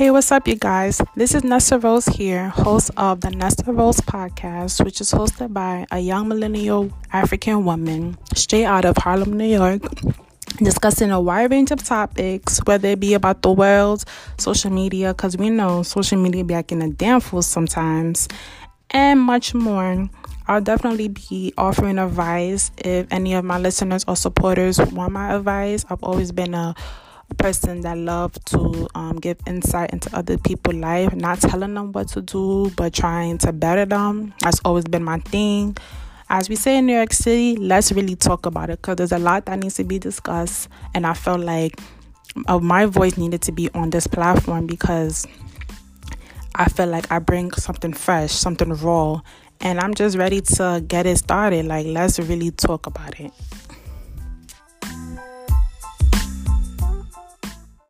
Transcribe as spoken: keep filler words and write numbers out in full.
Hey, what's up, you guys? This is Nessa Rose here, host of the Nessa Rose podcast, which is hosted by a young millennial African woman straight out of Harlem, New York, discussing a wide range of topics, whether it be about the world, social media, because we know social media be acting a damn fool sometimes, and much more. I'll definitely be offering advice if any of my listeners or supporters want my advice. I've always been a person that loves to um, give insight into other people's life, not telling them what to do, but trying to better them. That's always been my thing. As we say in New York City, let's really talk about it, because there's a lot that needs to be discussed, and I felt like my voice needed to be on this platform because I feel like I bring something fresh, something raw, and I'm just ready to get it started. Like, let's really talk about it.